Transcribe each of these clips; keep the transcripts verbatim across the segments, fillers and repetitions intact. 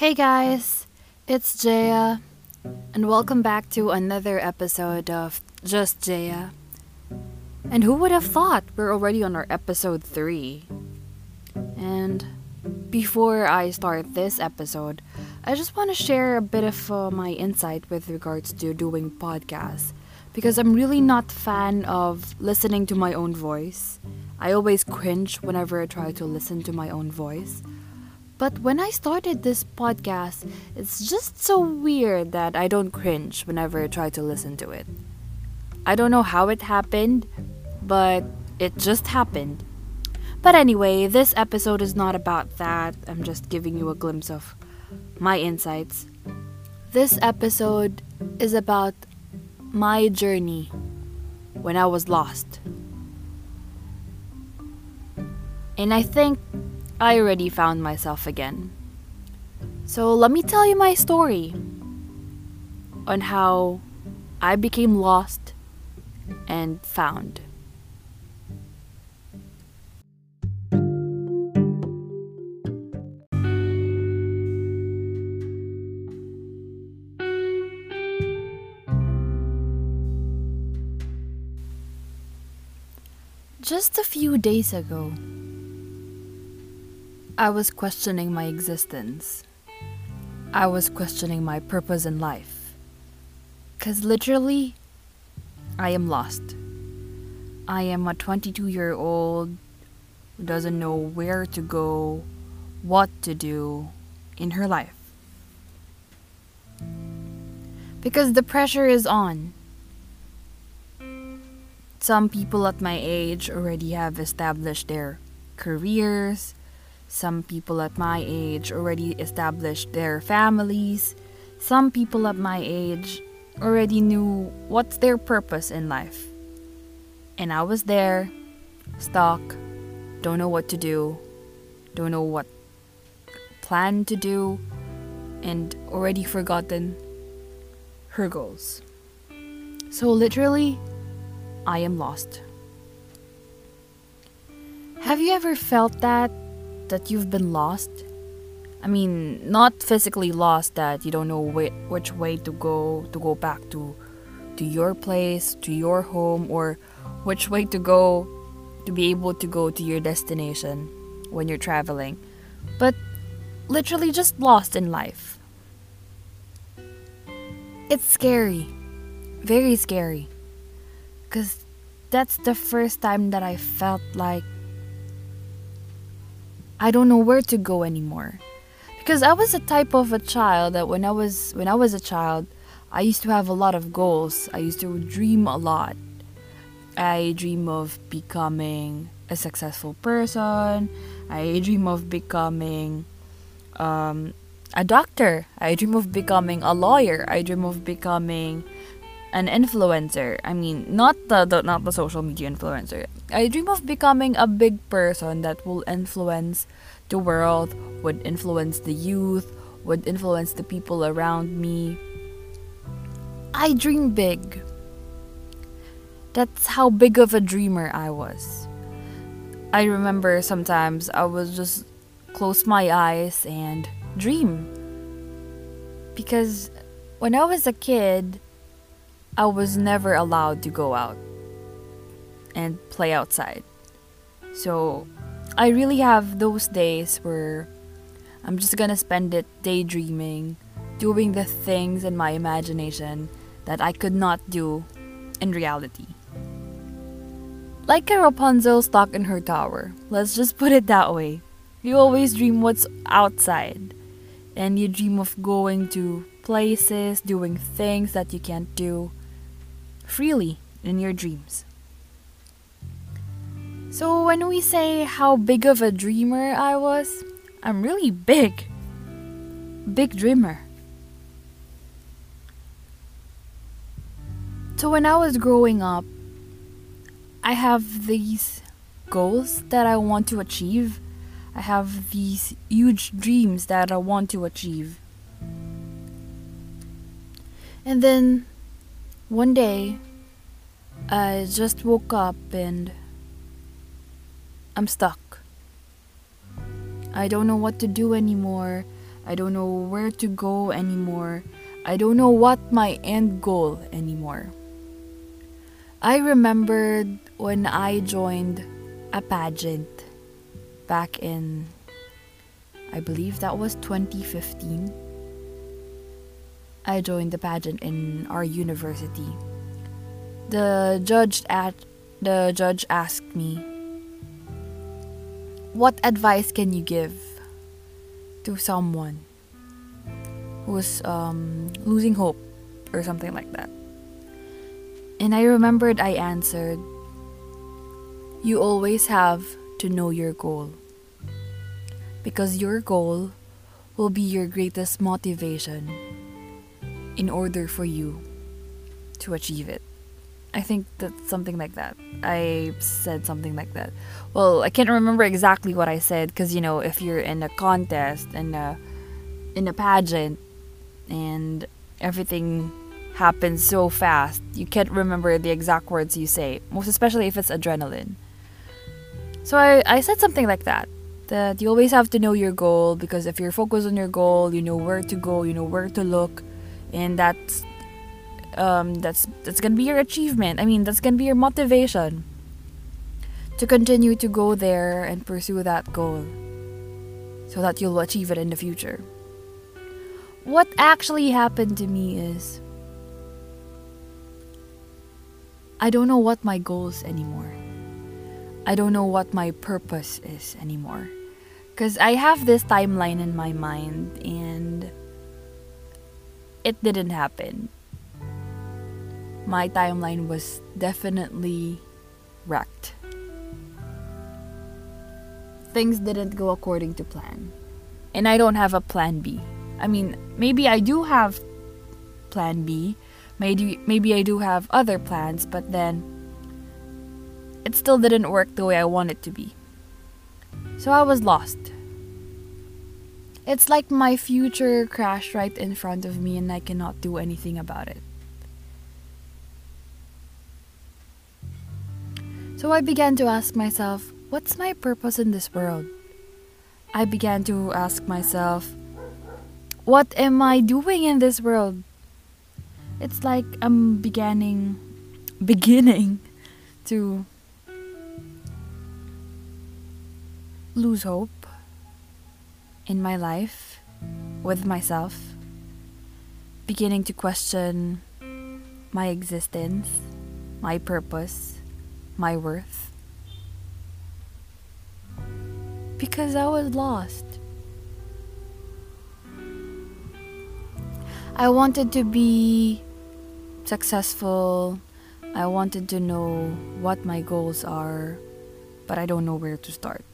Hey guys, it's Jaya, and welcome back to another episode of Just Jaya. And who would have thought we're already on our episode three? And before I start this episode, I just want to share a bit of uh, my insight with regards to doing podcasts. Because I'm really not a fan of listening to my own voice. I always cringe whenever I try to listen to my own voice. But when I started this podcast, it's just so weird that I don't cringe whenever I try to listen to it. I don't know how it happened, but it just happened. But anyway, this episode is not about that. I'm just giving you a glimpse of my insights. This episode is about my journey when I was lost. And I think I already found myself again. So let me tell you my story on how I became lost and found. Just a few days ago, I was questioning my existence. I was questioning my purpose in life. 'Cause literally, I am lost. I am a twenty-two-year-old who doesn't know where to go, what to do in her life. Because the pressure is on. Some people at my age already have established their careers. Some people at my age already established their families. Some people at my age already knew what's their purpose in life. And I was there, stuck, don't know what to do, don't know what plan to do, and already forgotten her goals. So literally, I am lost. Have you ever felt that? that you've been lost? I mean, not physically lost, that you don't know wh- which way to go, to go back to, to your place, to your home, or which way to go to be able to go to your destination when you're traveling, but literally just lost in life. It's scary, very scary, because that's the first time that I felt like I don't know where to go anymore. Because I was a type of a child that when I was when I was a child, I used to have a lot of goals. I used to dream a lot. I dream of becoming a successful person. I dream of becoming um, a doctor. I dream of becoming a lawyer. I dream of becoming an influencer. I mean, not the, the not the social media influencer. I dream of becoming a big person that will influence the world, would influence the youth, would influence the people around me. I dream big. That's how big of a dreamer I was. I remember sometimes I would just close my eyes and dream. Because when I was a kid, I was never allowed to go out and play outside. So I really have those days where I'm just gonna spend it daydreaming, doing the things in my imagination that I could not do in reality. Like a Rapunzel stuck in her tower. Let's just put it that way. You always dream what's outside, and you dream of going to places, doing things that you can't do freely in your dreams. So when we say how big of a dreamer I was, I'm really big. Big dreamer. So when I was growing up, I have these goals that I want to achieve. I have these huge dreams that I want to achieve. And then one day, I just woke up and I'm stuck. I don't know what to do anymore. I don't know where to go anymore. I don't know what my end goal anymore. I remembered when I joined a pageant back in, I believe that was twenty fifteen. I joined the pageant in our university. The judge at the judge asked me, "What advice can you give to someone who's um, losing hope or something like that?" And I remembered I answered, "You always have to know your goal, because your goal will be your greatest motivation in order for you to achieve it." I think that's something like that. I said something like that. Well, I can't remember exactly what I said because, you know, if you're in a contest and a, in a pageant and everything happens so fast, you can't remember the exact words you say, most especially if it's adrenaline. So I, I said something like that, that you always have to know your goal, because if you're focused on your goal, you know where to go, you know where to look, and that's Um, that's that's gonna be your achievement. I mean, that's gonna be your motivation to continue to go there and pursue that goal, so that you'll achieve it in the future. What actually happened to me is, I don't know what my goals anymore. I don't know what my purpose is anymore, because I have this timeline in my mind, and it didn't happen. My timeline was definitely wrecked. Things didn't go according to plan. And I don't have a plan B. I mean, maybe I do have plan B. Maybe, maybe I do have other plans, but then it still didn't work the way I want it to be. So I was lost. It's like my future crashed right in front of me and I cannot do anything about it. So I began to ask myself, what's my purpose in this world? I began to ask myself, what am I doing in this world? It's like I'm beginning, beginning to lose hope in my life with myself, beginning to question my existence, my purpose, my worth, because I was lost. I wanted to be successful. I wanted to know what my goals are, but I don't know where to start.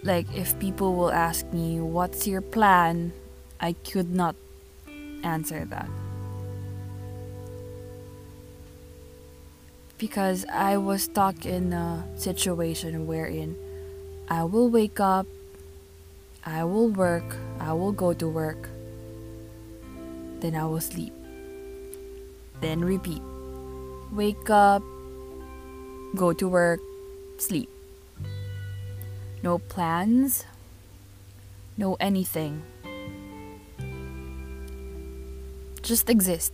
Like, if people will ask me, "What's your plan?" I could not answer that, because I was stuck in a situation wherein I will wake up, I will work, I will go to work, then I will sleep, then repeat. Wake up, go to work, sleep. No plans, no anything. Just exist.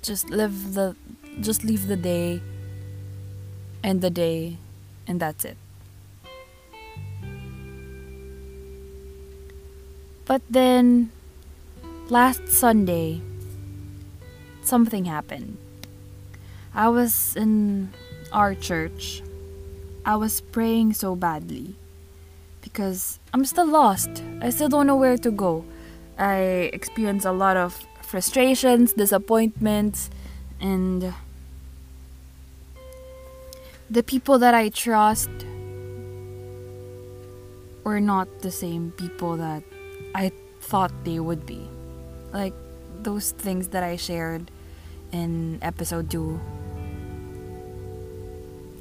Just live the... Just leave the day and the day, and that's it. But then, last Sunday, something happened. I was in our church. I was praying so badly because I'm still lost. I still don't know where to go. I experienced a lot of frustrations, disappointments, and the people that I trust were not the same people that I thought they would be. Like those things that I shared in episode two,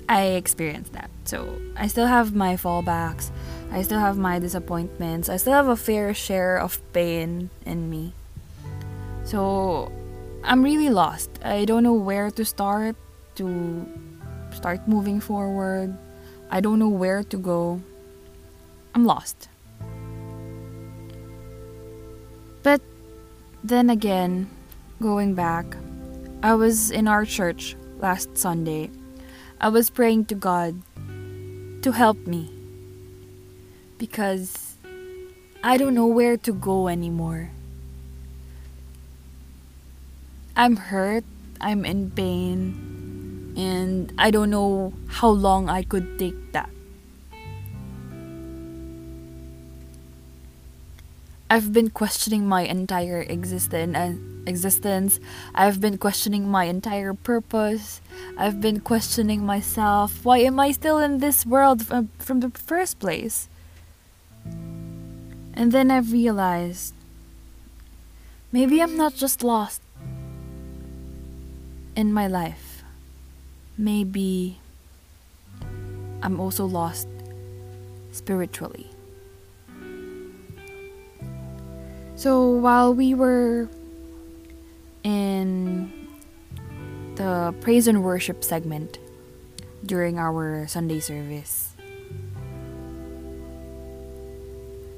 I experienced that. So I still have my fallbacks, I still have my disappointments, I still have a fair share of pain in me. So I'm really lost. I don't know where to start to start moving forward. I don't know where to go. I'm lost. But then again, going back, I was in our church last Sunday. I was praying to God to help me because I don't know where to go anymore. I'm hurt, I'm in pain, and I don't know how long I could take that. I've been questioning my entire existen- uh, existence. I've been questioning my entire purpose. I've been questioning myself. Why am I still in this world from, from the first place? And then I realized, maybe I'm not just lost in my life. Maybe I'm also lost spiritually. So while we were in the praise and worship segment during our Sunday service,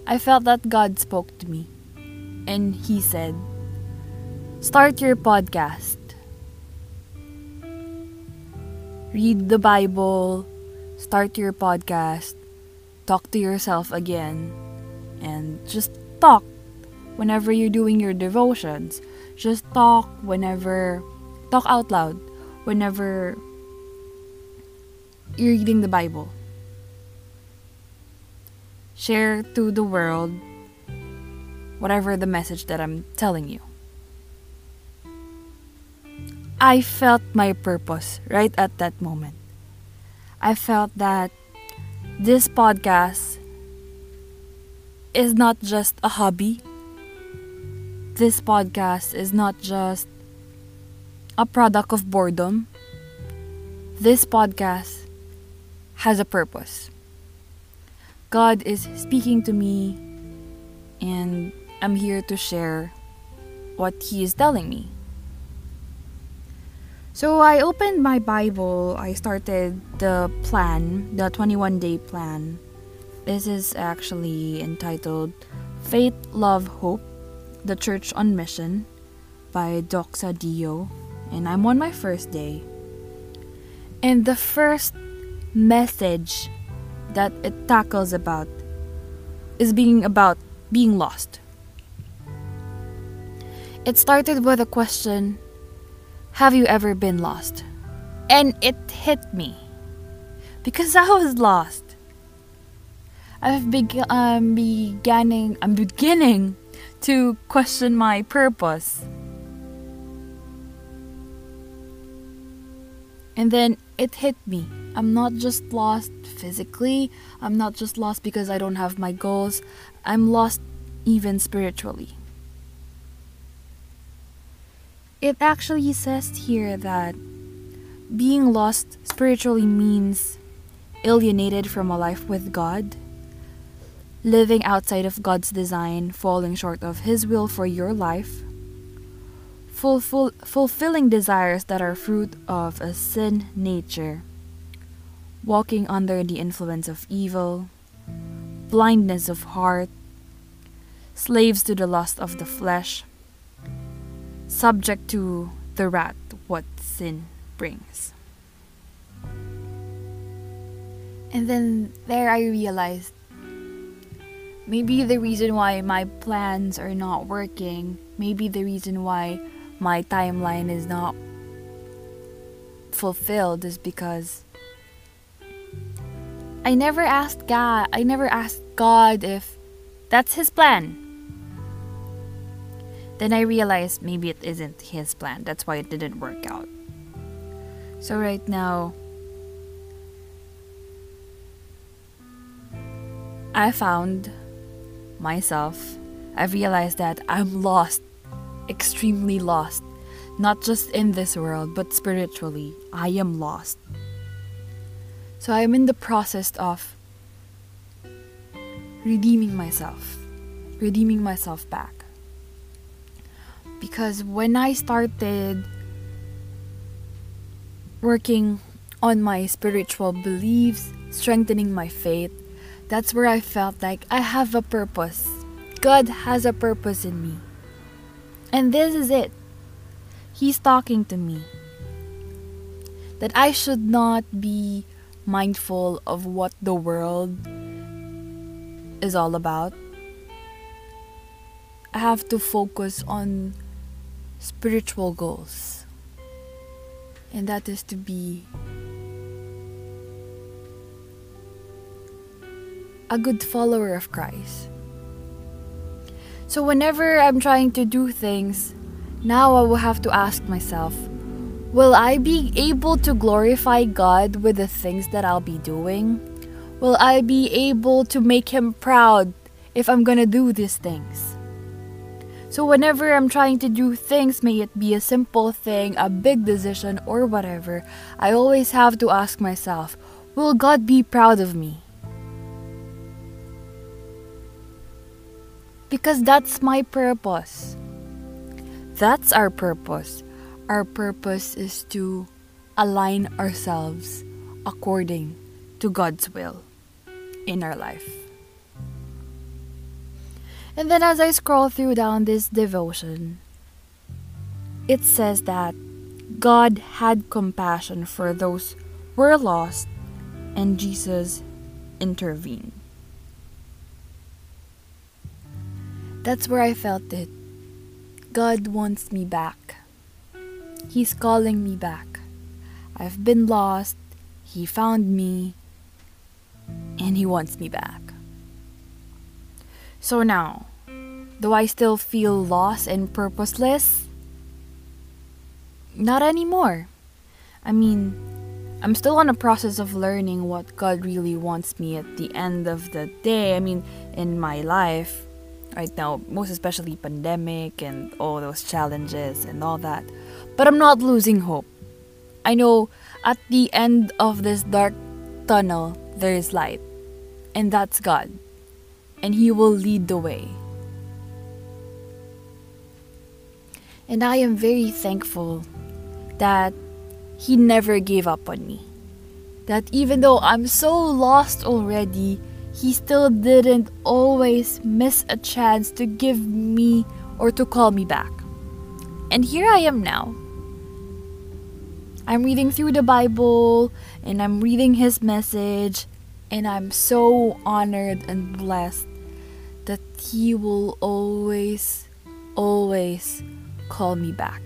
I felt that God spoke to me and He said, "Start your podcast. Read the Bible, start your podcast, talk to yourself again, and just talk whenever you're doing your devotions. Just talk whenever, talk out loud, whenever you're reading the Bible. Share to the world whatever the message that I'm telling you." I felt my purpose right at that moment. I felt that this podcast is not just a hobby. This podcast is not just a product of boredom. This podcast has a purpose. God is speaking to me, and I'm here to share what He is telling me. So I opened my Bible. I started the plan, the twenty-one day plan. This is actually entitled Faith, Love, Hope, The Church on Mission by Doxa Dio, and I'm on my first day. And the first message that it tackles about is being about being lost. It started with a question, "Have you ever been lost?" And it hit me because I was lost. I've beg- I'm beginning I'm beginning to question my purpose. And then it hit me. I'm not just lost physically. I'm not just lost because I don't have my goals. I'm lost even spiritually. It actually says here that being lost spiritually means alienated from a life with God, living outside of God's design, falling short of His will for your life, fulfill, fulfilling desires that are fruit of a sin nature, walking under the influence of evil, blindness of heart, slaves to the lust of the flesh, subject to the wrath what sin brings. And then there I realized, maybe the reason why my plans are not working, maybe the reason why my timeline is not fulfilled is because I never asked God, I never asked God if that's His plan. Then I realized maybe it isn't His plan. That's why it didn't work out. So right now, I found myself, I realized that I'm lost, extremely lost, not just in this world, but spiritually. I am lost. So I'm in the process of redeeming myself, redeeming myself back. Because when I started working on my spiritual beliefs, strengthening my faith, that's where I felt like I have a purpose. God has a purpose in me. And this is it. He's talking to me. That I should not be mindful of what the world is all about. I have to focus on spiritual goals. And that is to be a good follower of Christ. So whenever I'm trying to do things, now I will have to ask myself, will I be able to glorify God with the things that I'll be doing? Will I be able to make Him proud if I'm gonna do these things? So whenever I'm trying to do things, may it be a simple thing, a big decision, or whatever, I always have to ask myself, will God be proud of me? Because that's my purpose. That's our purpose. Our purpose is to align ourselves according to God's will in our life. And then as I scroll through down this devotion, it says that God had compassion for those who were lost and Jesus intervened. That's where I felt it. God wants me back. He's calling me back. I've been lost. He found me. And He wants me back. So now, do I still feel lost and purposeless? Not anymore. I mean, I'm still on a process of learning what God really wants me at the end of the day. I mean, in my life. Right now, most especially pandemic and all those challenges and all that. But I'm not losing hope. I know at the end of this dark tunnel, there is light. And that's God. And He will lead the way. And I am very thankful that He never gave up on me. That even though I'm so lost already, He still didn't always miss a chance to give me or to call me back. And here I am now. I'm reading through the Bible and I'm reading His message, and I'm so honored and blessed that He will always, always call me back.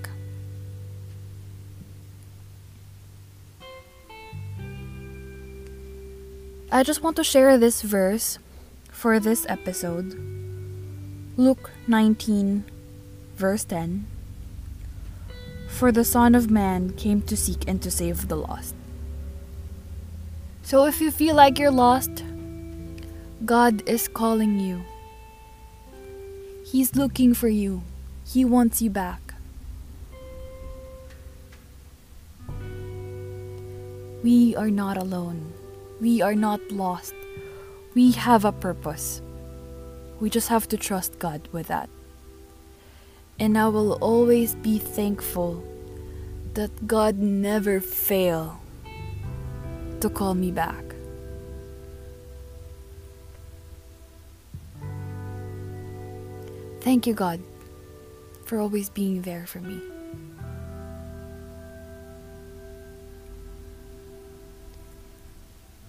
I just want to share this verse for this episode. Luke nineteen, verse ten. For the Son of Man came to seek and to save the lost. So if you feel like you're lost, God is calling you. He's looking for you. He wants you back. We are not alone. We are not lost. We have a purpose. We just have to trust God with that. And I will always be thankful that God never failed to call me back. Thank you, God, for always being there for me.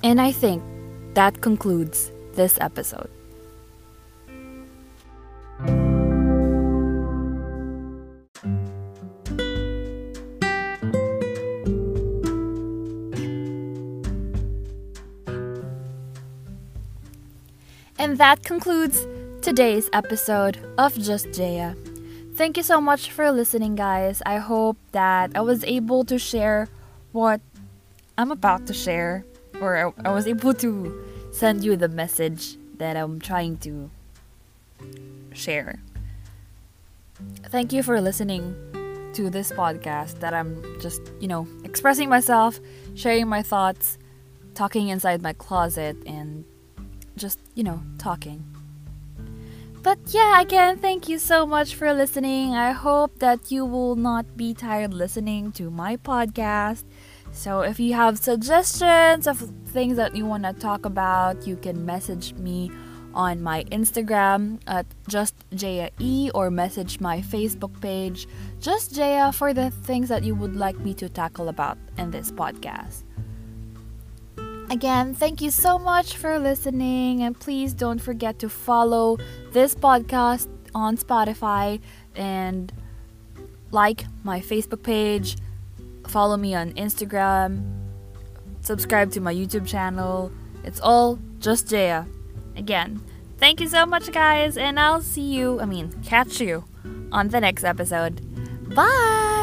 And I think that concludes this episode. And that concludes today's episode of Just Jaya. Thank you so much for listening, guys. I hope that I was able to share what I'm about to share. Or I was able to send you the message that I'm trying to share. Thank you for listening to this podcast that I'm just, you know, expressing myself, sharing my thoughts, talking inside my closet, and just, you know, talking. But yeah, again, thank you so much for listening. I hope that you will not be tired listening to my podcast. So if you have suggestions of things that you want to talk about, you can message me on my Instagram at justjayae or message my Facebook page, Just Jaya, for the things that you would like me to tackle about in this podcast. Again, thank you so much for listening, and please don't forget to follow this podcast on Spotify and like my Facebook page, follow me on Instagram, subscribe to my YouTube channel. It's all Just Jaya. Again, thank you so much, guys, and I'll see you, I mean, catch you on the next episode. Bye!